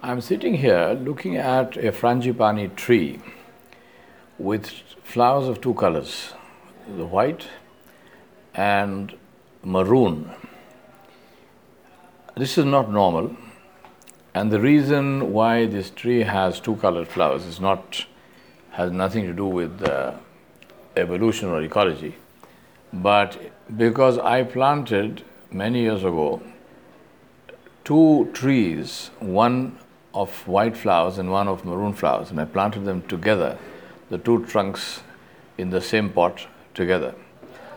I'm sitting here looking at a frangipani tree with flowers of two colors, the white and maroon. This is not normal, and the reason why this tree has two colored flowers is has nothing to do with evolution or ecology, but because I planted many years ago two trees, one of white flowers and one of maroon flowers, and I planted them together, the two trunks in the same pot together,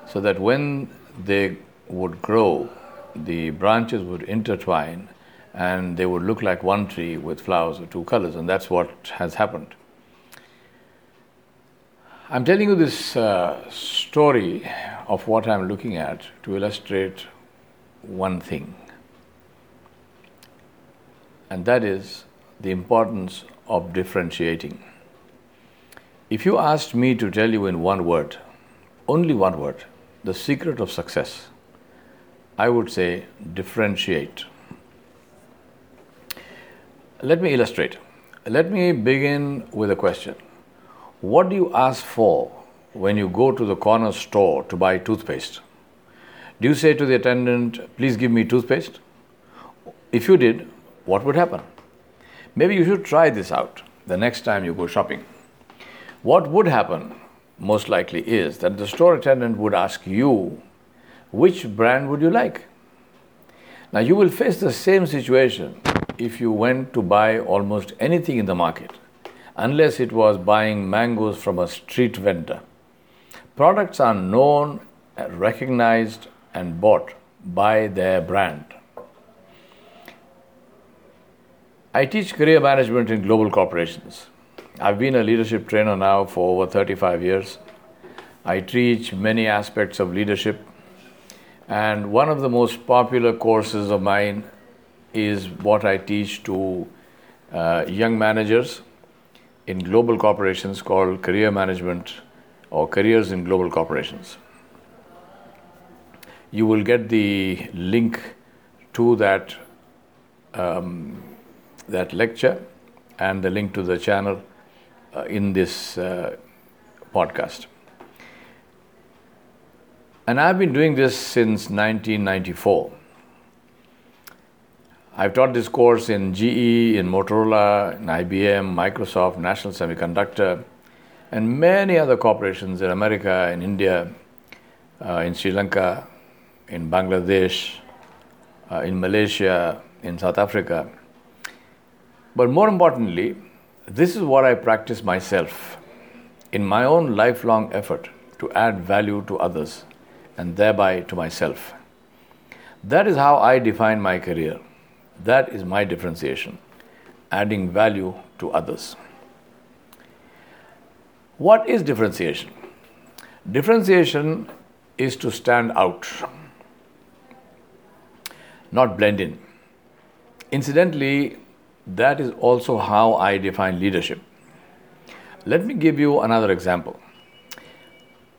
so that when they would grow, the branches would intertwine and they would look like one tree with flowers of two colors, and that's what has happened. I'm telling you this story of what I'm looking at to illustrate one thing, and that is the importance of differentiating. If you asked me to tell you in one word, only one word, the secret of success, I would say differentiate. Let me illustrate. Let me begin with a question. What do you ask for when you go to the corner store to buy toothpaste? Do you say to the attendant, please give me toothpaste? If you did, what would happen? Maybe you should try this out the next time you go shopping. What would happen most likely is that the store attendant would ask you, which brand would you like? Now you will face the same situation if you went to buy almost anything in the market, unless it was buying mangoes from a street vendor. Products are known, recognized, and bought by their brand. I teach career management in global corporations. I've been a leadership trainer now for over 35 years. I teach many aspects of leadership, and one of the most popular courses of mine is what I teach to young managers in global corporations, called Career Management or Careers in Global Corporations. You will get the link to that that lecture and the link to the channel in this podcast. And I've been doing this since 1994. I've taught this course in GE, in Motorola, in IBM, Microsoft, National Semiconductor, and many other corporations in America, in India, in Sri Lanka, in Bangladesh, in Malaysia, in South Africa. But more importantly, this is what I practice myself in my own lifelong effort to add value to others and thereby to myself. That is how I define my career. That is my differentiation, adding value to others. What is differentiation? Differentiation is to stand out, not blend in. Incidentally, that is also how I define leadership. Let me give you another example.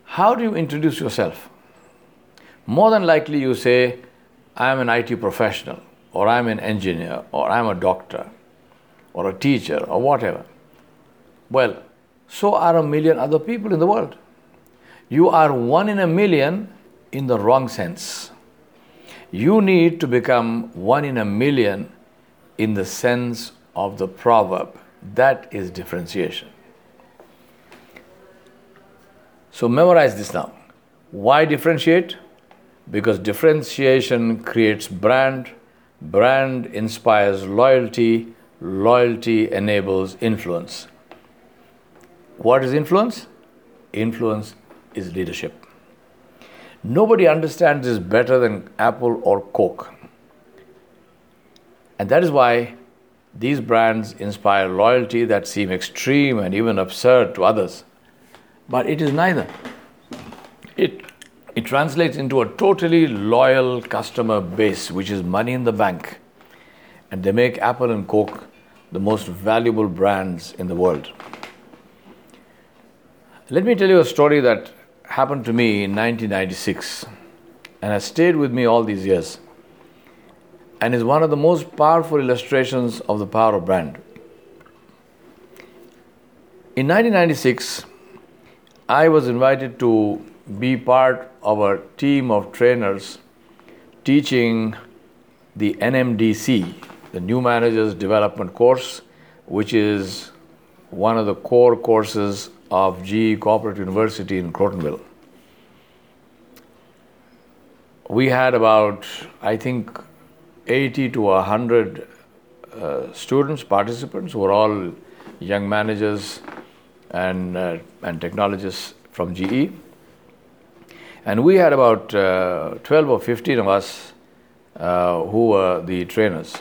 How do you introduce yourself? More than likely you say, I am an IT professional, or I'm an engineer, or I'm a doctor, or a teacher, or whatever. Well, so are 1 million other people in the world. You are 1 in 1,000,000 in the wrong sense. You need to become 1 in 1,000,000 in the sense of the proverb. That is differentiation. So memorize this now. Why differentiate? Because differentiation creates brand. Brand inspires loyalty. Loyalty enables influence. What is influence? Influence is leadership. Nobody understands this better than Apple or Coke. And that is why these brands inspire loyalty that seem extreme and even absurd to others. But it is neither. It translates into a totally loyal customer base, which is money in the bank. And they make Apple and Coke the most valuable brands in the world. Let me tell you a story that happened to me in 1996 and has stayed with me all these years. and is one of the most powerful illustrations of the power of brand. In 1996, I was invited to be part of a team of trainers teaching the NMDC, the New Managers Development Course, which is one of the core courses of GE Corporate University in Crotonville. We had about, I think, 80 to 100 students, participants, who were all young managers and technologists from GE. And we had about 12 or 15 of us who were the trainers.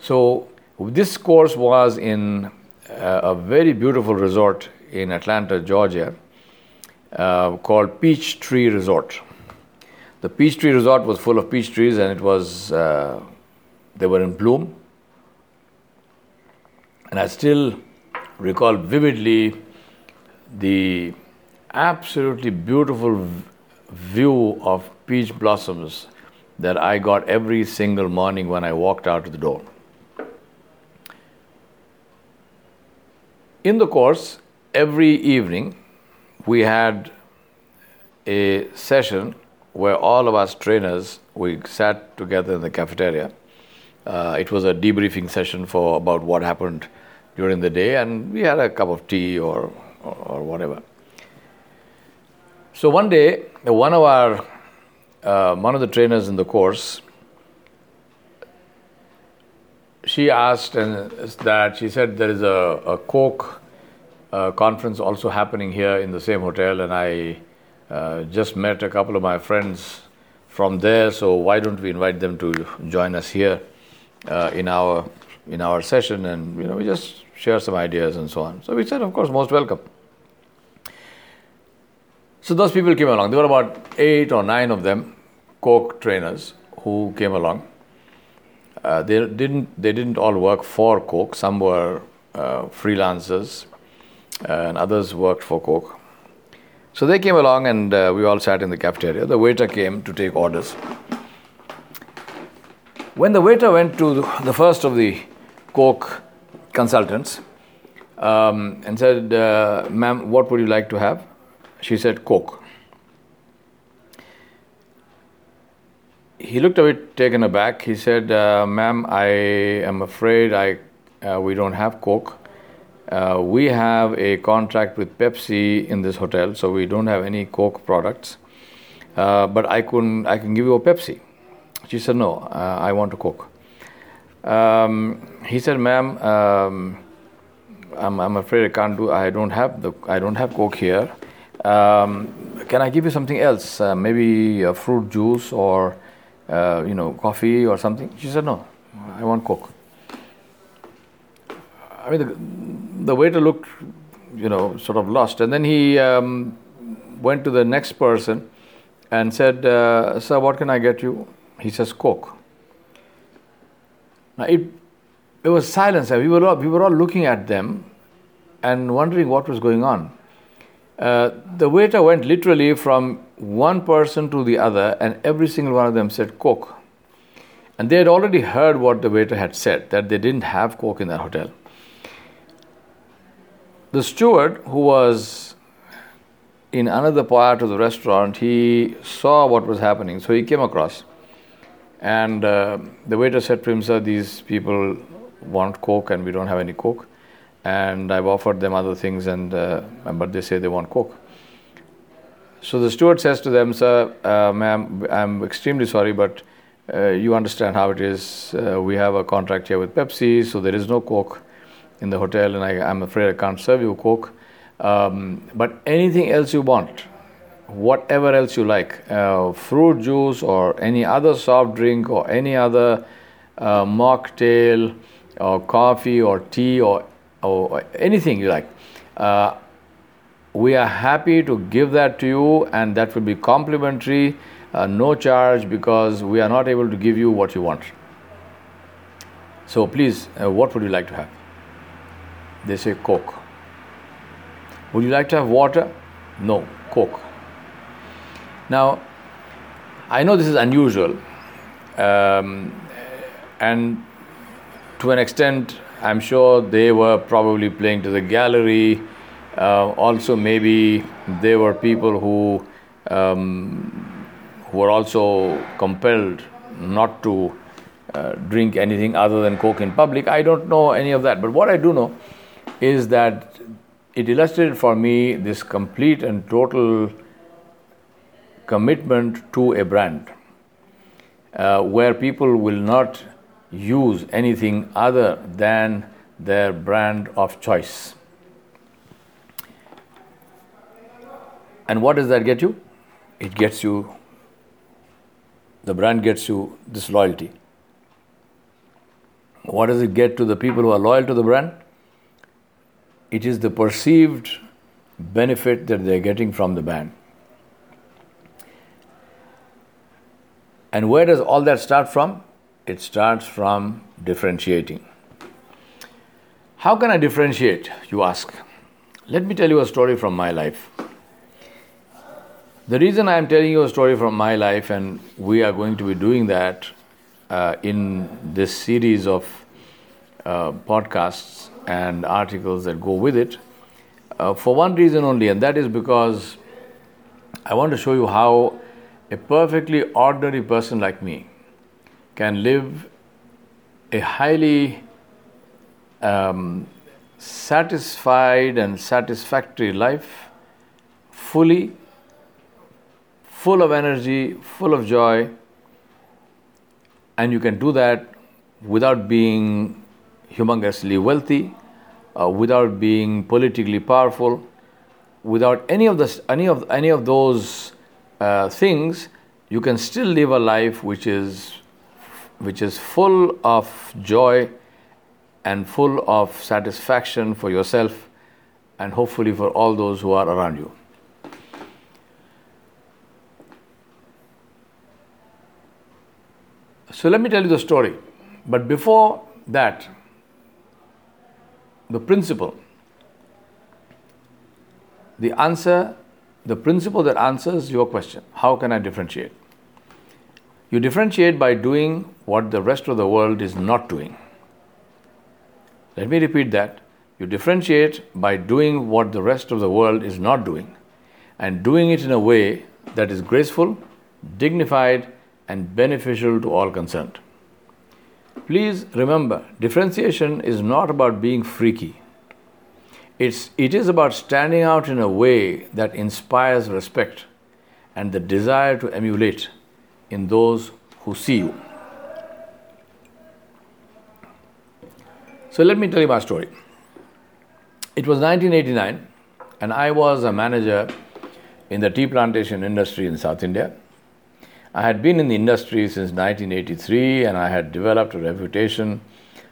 So this course was in a very beautiful resort in Atlanta, Georgia, called Peachtree Resort. The Peachtree Resort was full of peach trees, and it was they were in bloom. And I still recall vividly the absolutely beautiful view of peach blossoms that I got every single morning when I walked out of the door. In the course, every evening, we had a session where all of us trainers, we sat together in the cafeteria. It was a debriefing session for about what happened during the day, and we had a cup of tea or whatever. So one day, one of the trainers in the course, she asked she said there is a Coke conference also happening here in the same hotel, and I just met a couple of my friends from there, so why don't we invite them to join us here in our session, and we just share some ideas and so on. So we said, of course, most welcome. So those people came along. There were about 8 or 9 of them, Coke trainers, who came along. They didn't all work for Coke. Some were freelancers, and others worked for Coke. So they came along, and we all sat in the cafeteria. The waiter came to take orders. When the waiter went to the first of the Coke consultants and said, "Ma'am, what would you like to have?" She said, "Coke." He looked a bit taken aback. He said, "Ma'am, I am afraid we don't have Coke. We have a contract with Pepsi in this hotel, so we don't have any Coke products. But I can give you a Pepsi." She said, "No, I want a Coke." He said, "Ma'am, I'm afraid I don't have Coke here. Can I give you something else? Maybe a fruit juice or, coffee or something?" She said, "No, I want Coke." I mean, the waiter looked, sort of lost. And then he went to the next person and said, "Sir, what can I get you?" He says, "Coke." Now, there was silence. We were all looking at them and wondering what was going on. The waiter went literally from one person to the other, and every single one of them said Coke. And they had already heard what the waiter had said, that they didn't have Coke in that hotel. The steward, who was in another part of the restaurant, he saw what was happening, so he came across. And the waiter said to him, "Sir, these people want Coke and we don't have any Coke. And I've offered them other things, but they say they want Coke." So the steward says to them, "Sir, ma'am, I'm extremely sorry, but you understand how it is. We have a contract here with Pepsi, so there is no Coke in the hotel, and I'm afraid I can't serve you Coke. But anything else you want, whatever else you like, fruit juice or any other soft drink or any other mocktail or coffee or tea or anything you like. We are happy to give that to you, and that will be complimentary, no charge, because we are not able to give you what you want. So please, what would you like to have?" They say, "Coke." "Would you like to have water?" "No, Coke." Now, I know this is unusual, And to an extent, I'm sure they were probably playing to the gallery. Also, maybe they were people who were also compelled not to drink anything other than Coke in public. I don't know any of that. But what I do know is that it illustrated for me this complete and total commitment to a brand, where people will not use anything other than their brand of choice. And what does that get you? It gets you, the brand gets you disloyalty. What does it get to the people who are loyal to the brand? It is the perceived benefit that they're getting from the brand. And where does all that start from? It starts from differentiating. How can I differentiate, you ask? Let me tell you a story from my life. The reason I am telling you a story from my life, and we are going to be doing that in this series of podcasts and articles that go with it, for one reason only, and that is because I want to show you how a perfectly ordinary person like me can live a highly satisfied and satisfactory life, fully, full of energy, full of joy, and you can do that without being humongously wealthy, without being politically powerful, without any of those things. You can still live a life which is full of joy and full of satisfaction for yourself and hopefully for all those who are around you. So let me tell you the story. But before that, the principle. The principle that answers your question. How can I differentiate? You differentiate by doing what the rest of the world is not doing. Let me repeat that. You differentiate by doing what the rest of the world is not doing, and doing it in a way that is graceful, dignified, and beneficial to all concerned. Please remember, differentiation is not about being freaky. It is about standing out in a way that inspires respect and the desire to emulate in those who see you. So let me tell you my story. It was 1989, and I was a manager in the tea plantation industry in South India. I had been in the industry since 1983, and I had developed a reputation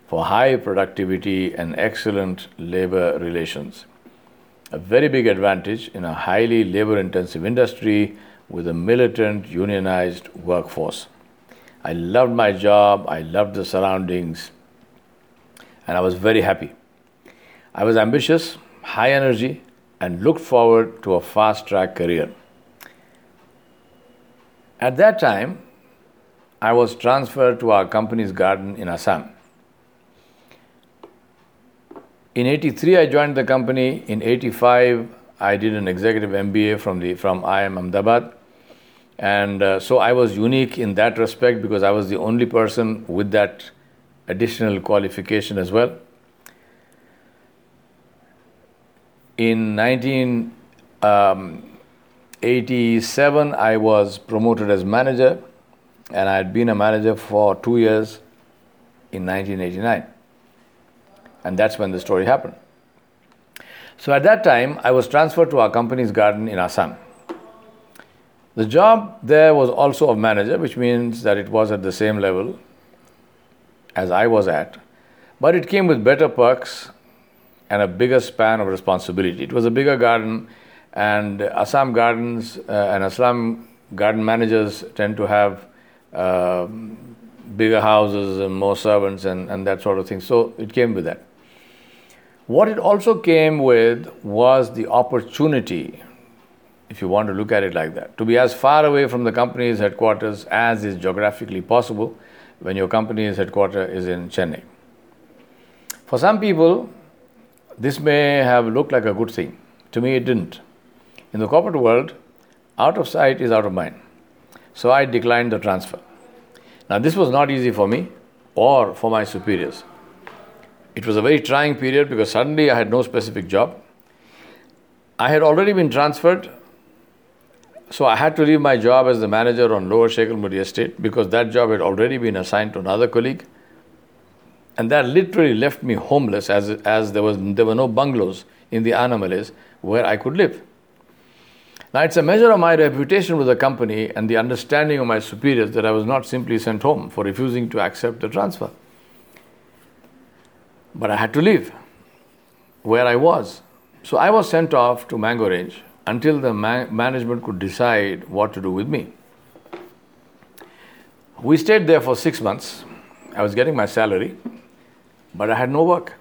for high productivity and excellent labor relations. A very big advantage in a highly labor-intensive industry with a militant, unionized workforce. I loved my job, I loved the surroundings, and I was very happy. I was ambitious, high energy, and looked forward to a fast-track career. At that time, I was transferred to our company's garden in Assam. In 1983, I joined the company. In 1985, I did an executive MBA from IIM Ahmedabad. And so I was unique in that respect because I was the only person with that additional qualification as well. In 1987, I was promoted as manager, and I had been a manager for 2 years in 1989. And that's when the story happened. So at that time, I was transferred to our company's garden in Assam. The job there was also of manager, which means that it was at the same level as I was at, but it came with better perks and a bigger span of responsibility. It was a bigger garden, and Assam gardens and Assam garden managers tend to have bigger houses and more servants and that sort of thing. So it came with that. What it also came with was the opportunity if you want to look at it like that, to be as far away from the company's headquarters as is geographically possible when your company's headquarters is in Chennai. For some people, this may have looked like a good thing. To me, it didn't. In the corporate world, out of sight is out of mind. So I declined the transfer. Now, this was not easy for me or for my superiors. It was a very trying period because suddenly I had no specific job. I had already been transferred, so I had to leave my job as the manager on Lower Shekelmudi Estate because that job had already been assigned to another colleague. And that literally left me homeless as there were no bungalows in the Anamalis where I could live. Now, it's a measure of my reputation with the company and the understanding of my superiors that I was not simply sent home for refusing to accept the transfer. But I had to leave where I was. So I was sent off to Mango Range until the management could decide what to do with me. We stayed there for 6 months. I was getting my salary, but I had no work,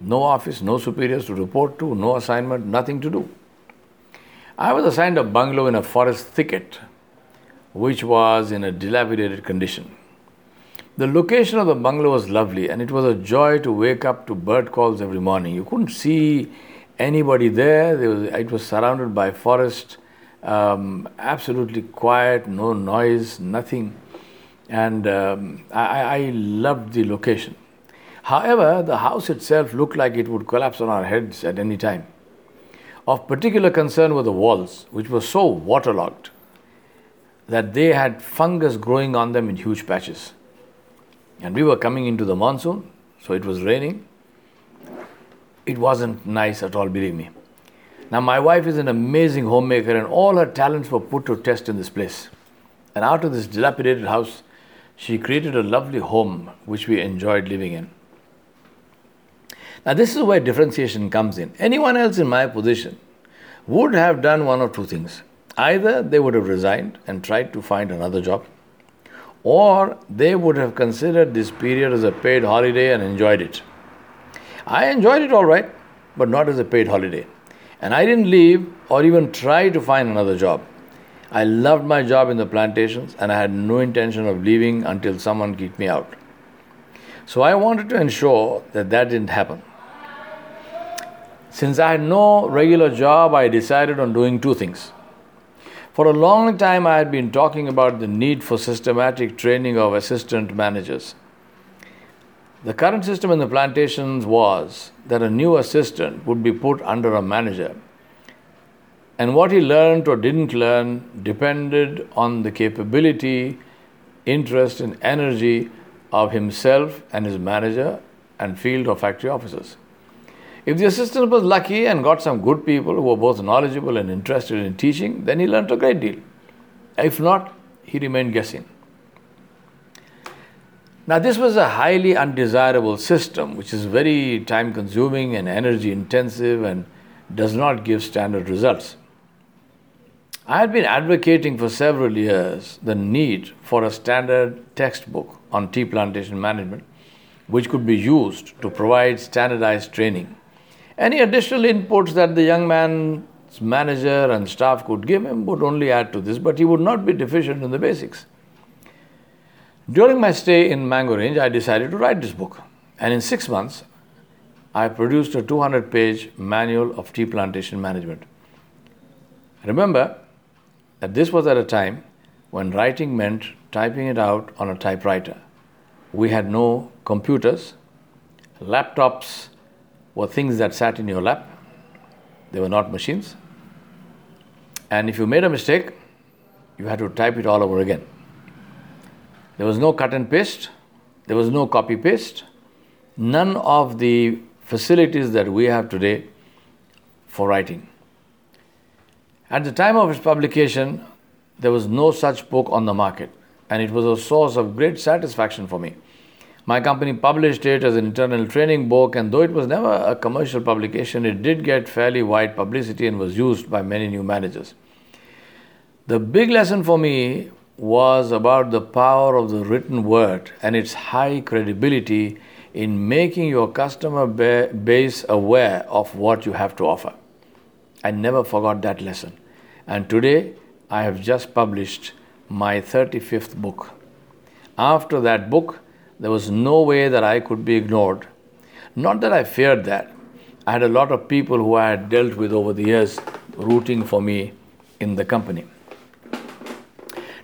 no office, no superiors to report to, no assignment, nothing to do. I was assigned a bungalow in a forest thicket, which was in a dilapidated condition. The location of the bungalow was lovely, and it was a joy to wake up to bird calls every morning. You couldn't see anybody there. It was surrounded by forest, absolutely quiet, no noise, nothing. And I loved the location. However, the house itself looked like it would collapse on our heads at any time. Of particular concern were the walls, which were so waterlogged that they had fungus growing on them in huge patches. And we were coming into the monsoon, so it was raining. It wasn't nice at all, believe me. Now, my wife is an amazing homemaker, and all her talents were put to test in this place. And out of this dilapidated house, she created a lovely home which we enjoyed living in. Now, this is where differentiation comes in. Anyone else in my position would have done one or two things. Either they would have resigned and tried to find another job, or they would have considered this period as a paid holiday and enjoyed it. I enjoyed it all right, but not as a paid holiday. And I didn't leave or even try to find another job. I loved my job in the plantations and I had no intention of leaving until someone kicked me out. So I wanted to ensure that didn't happen. Since I had no regular job, I decided on doing two things. For a long time, I had been talking about the need for systematic training of assistant managers. The current system in the plantations was that a new assistant would be put under a manager, and what he learned or didn't learn depended on the capability, interest, and energy of himself and his manager and field or factory officers. If the assistant was lucky and got some good people who were both knowledgeable and interested in teaching, then he learnt a great deal. If not, he remained guessing. Now, this was a highly undesirable system, which is very time-consuming and energy-intensive and does not give standard results. I had been advocating for several years the need for a standard textbook on tea plantation management, which could be used to provide standardized training. Any additional inputs that the young man's manager and staff could give him would only add to this, but he would not be deficient in the basics. During my stay in Mango Range, I decided to write this book. And in 6 months, I produced a 200-page manual of tea plantation management. Remember that this was at a time when writing meant typing it out on a typewriter. We had no computers. Laptops were things that sat in your lap. They were not machines. And if you made a mistake, you had to type it all over again. There was no cut and paste. There was no copy paste. None of the facilities that we have today for writing. At the time of its publication, there was no such book on the market, and it was a source of great satisfaction for me. My company published it as an internal training book, and though it was never a commercial publication, it did get fairly wide publicity and was used by many new managers. The big lesson for me was about the power of the written word and its high credibility in making your customer base aware of what you have to offer. I never forgot that lesson. And today, I have just published my 35th book. After that book, there was no way that I could be ignored. Not that I feared that. I had a lot of people who I had dealt with over the years rooting for me in the company.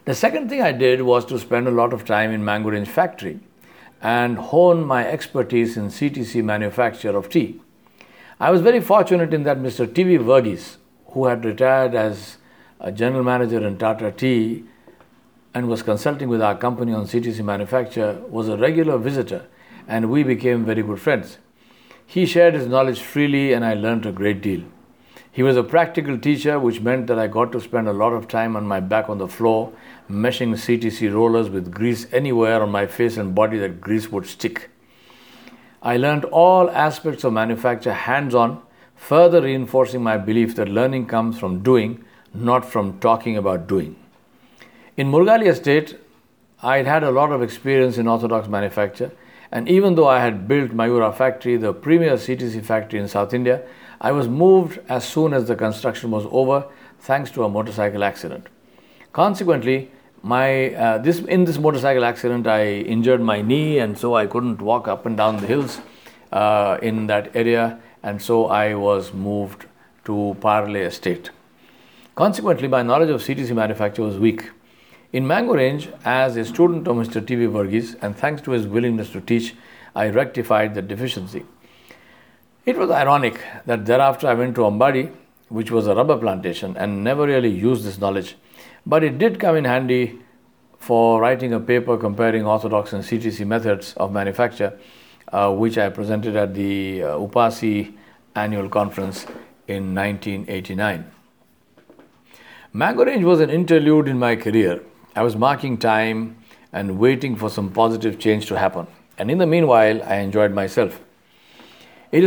The second thing I did was to spend a lot of time in Mango Range factory and hone my expertise in CTC manufacture of tea. I was very fortunate in that Mr. T.V. Varghese, who had retired as a general manager in Tata Tea and was consulting with our company on CTC manufacture, was a regular visitor, and we became very good friends. He shared his knowledge freely and I learned a great deal. He was a practical teacher, which meant that I got to spend a lot of time on my back on the floor, meshing CTC rollers with grease anywhere on my face and body that grease would stick. I learned all aspects of manufacture hands-on, further reinforcing my belief that learning comes from doing, not from talking about doing. In Murghali Estate, I had had a lot of experience in orthodox manufacture, and even though I had built Mayura factory, the premier CTC factory in South India, I was moved as soon as the construction was over, thanks to a motorcycle accident. Consequently, in this motorcycle accident, I injured my knee, and so I couldn't walk up and down the hills in that area, and so I was moved to Parle estate. Consequently, my knowledge of CTC manufacture was weak. In Mango Range, as a student of Mr. T.V. Varghese, and thanks to his willingness to teach, I rectified the deficiency. It was ironic that thereafter I went to Ambadi, which was a rubber plantation, and never really used this knowledge. But it did come in handy for writing a paper comparing orthodox and CTC methods of manufacture, which I presented at the Upasi annual conference in 1989. Mango Range was an interlude in my career. I was marking time and waiting for some positive change to happen. And in the meanwhile, I enjoyed myself. It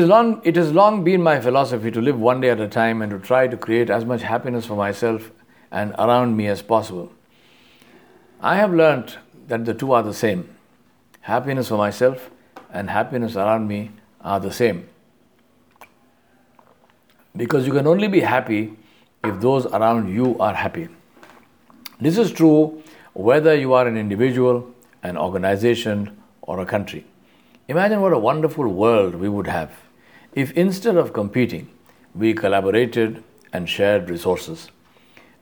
has long been my philosophy to live one day at a time and to try to create as much happiness for myself and around me as possible. I have learnt that the two are the same. Happiness for myself and happiness around me are the same. Because you can only be happy if those around you are happy. This is true whether you are an individual, an organization, or a country. Imagine what a wonderful world we would have if instead of competing, we collaborated and shared resources.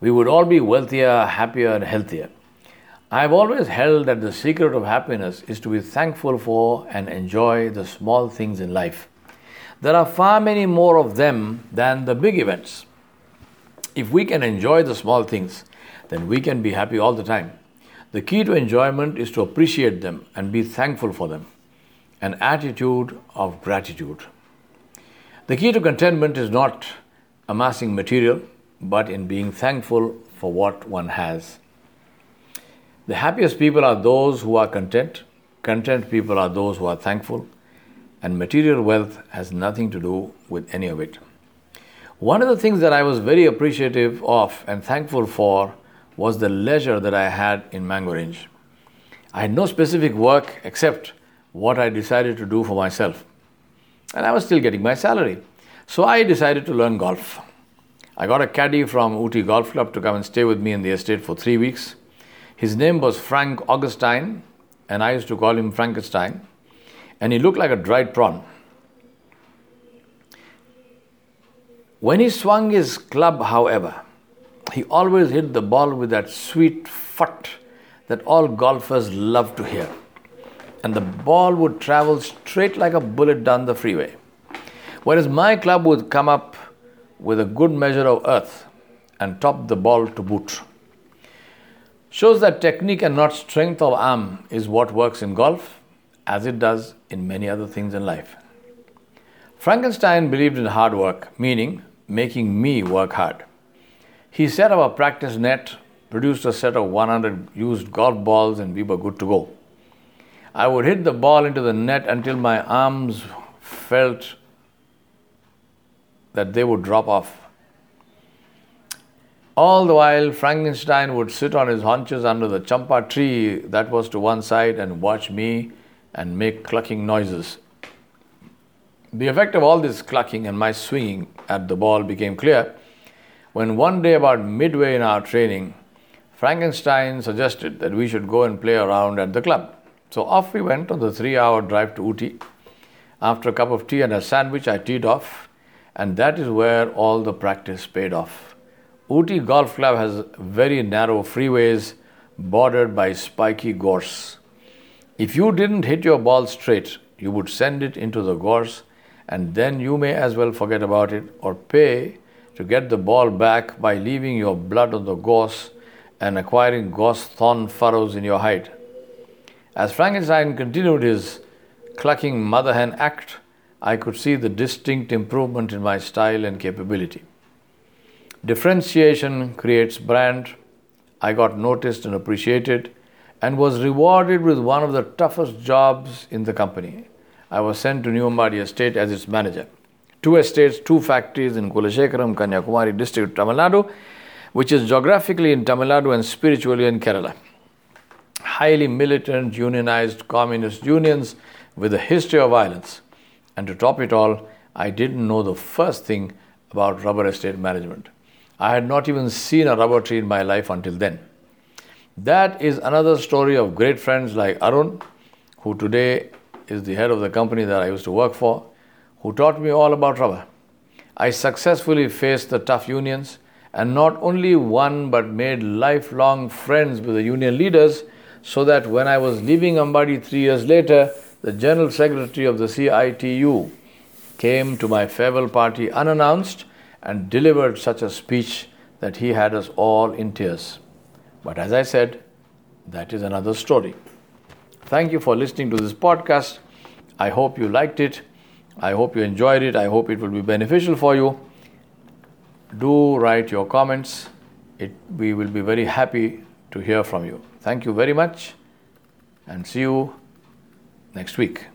We would all be wealthier, happier, and healthier. I have always held that the secret of happiness is to be thankful for and enjoy the small things in life. There are far many more of them than the big events. If we can enjoy the small things, then we can be happy all the time. The key to enjoyment is to appreciate them and be thankful for them. An attitude of gratitude. The key to contentment is not amassing material, but in being thankful for what one has. The happiest people are those who are content. Content people are those who are thankful. And material wealth has nothing to do with any of it. One of the things that I was very appreciative of and thankful for was the leisure that I had in Mango Range. I had no specific work except what I decided to do for myself. And I was still getting my salary. So I decided to learn golf. I got a caddy from Ooty Golf Club to come and stay with me in the estate for 3 weeks. His name was Frank Augustine, and I used to call him Frankenstein. And he looked like a dried prawn. When he swung his club, however, he always hit the ball with that sweet fut that all golfers love to hear. And the ball would travel straight like a bullet down the freeway. Whereas my club would come up with a good measure of earth and top the ball to boot. Shows that technique and not strength of arm is what works in golf, as it does in many other things in life. Frankenstein believed in hard work, meaning making me work hard. He set up a practice net, produced a set of 100 used golf balls, and we were good to go. I would hit the ball into the net until my arms felt that they would drop off. All the while, Frankenstein would sit on his haunches under the champa tree that was to one side and watch me and make clucking noises. The effect of all this clucking and my swinging at the ball became clear. when one day about midway in our training, Frankenstein suggested that we should go and play around at the club. So off we went on the 3-hour drive to Ooty. After a cup of tea and a sandwich, I teed off, and that is where all the practice paid off. Ooty Golf Club has very narrow freeways bordered by spiky gorse. If you didn't hit your ball straight, you would send it into the gorse, and then you may as well forget about it or pay to get the ball back by leaving your blood on the gorse and acquiring gorse thorn furrows in your hide. As Frankenstein continued his clucking mother hen act, I could see the distinct improvement in my style and capability. Differentiation creates brand. I got noticed and appreciated and was rewarded with one of the toughest jobs in the company. I was sent to Ambadi Estate as its manager. 2 estates, 2 factories in Kulasekharam, Kanyakumari district, Tamil Nadu, which is geographically in Tamil Nadu and spiritually in Kerala. Highly militant, unionized communist unions with a history of violence. And to top it all, I didn't know the first thing about rubber estate management. I had not even seen a rubber tree in my life until then. That is another story of great friends like Arun, who today is the head of the company that I used to work for, who taught me all about rubber. I successfully faced the tough unions and not only won but made lifelong friends with the union leaders, so that when I was leaving Ambadi 3 years later, the General Secretary of the CITU came to my farewell party unannounced and delivered such a speech that he had us all in tears. But as I said, that is another story. Thank you for listening to this podcast. I hope you liked it. I hope you enjoyed it. I hope it will be beneficial for you. Do write your comments. We will be very happy to hear from you. Thank you very much and see you next week.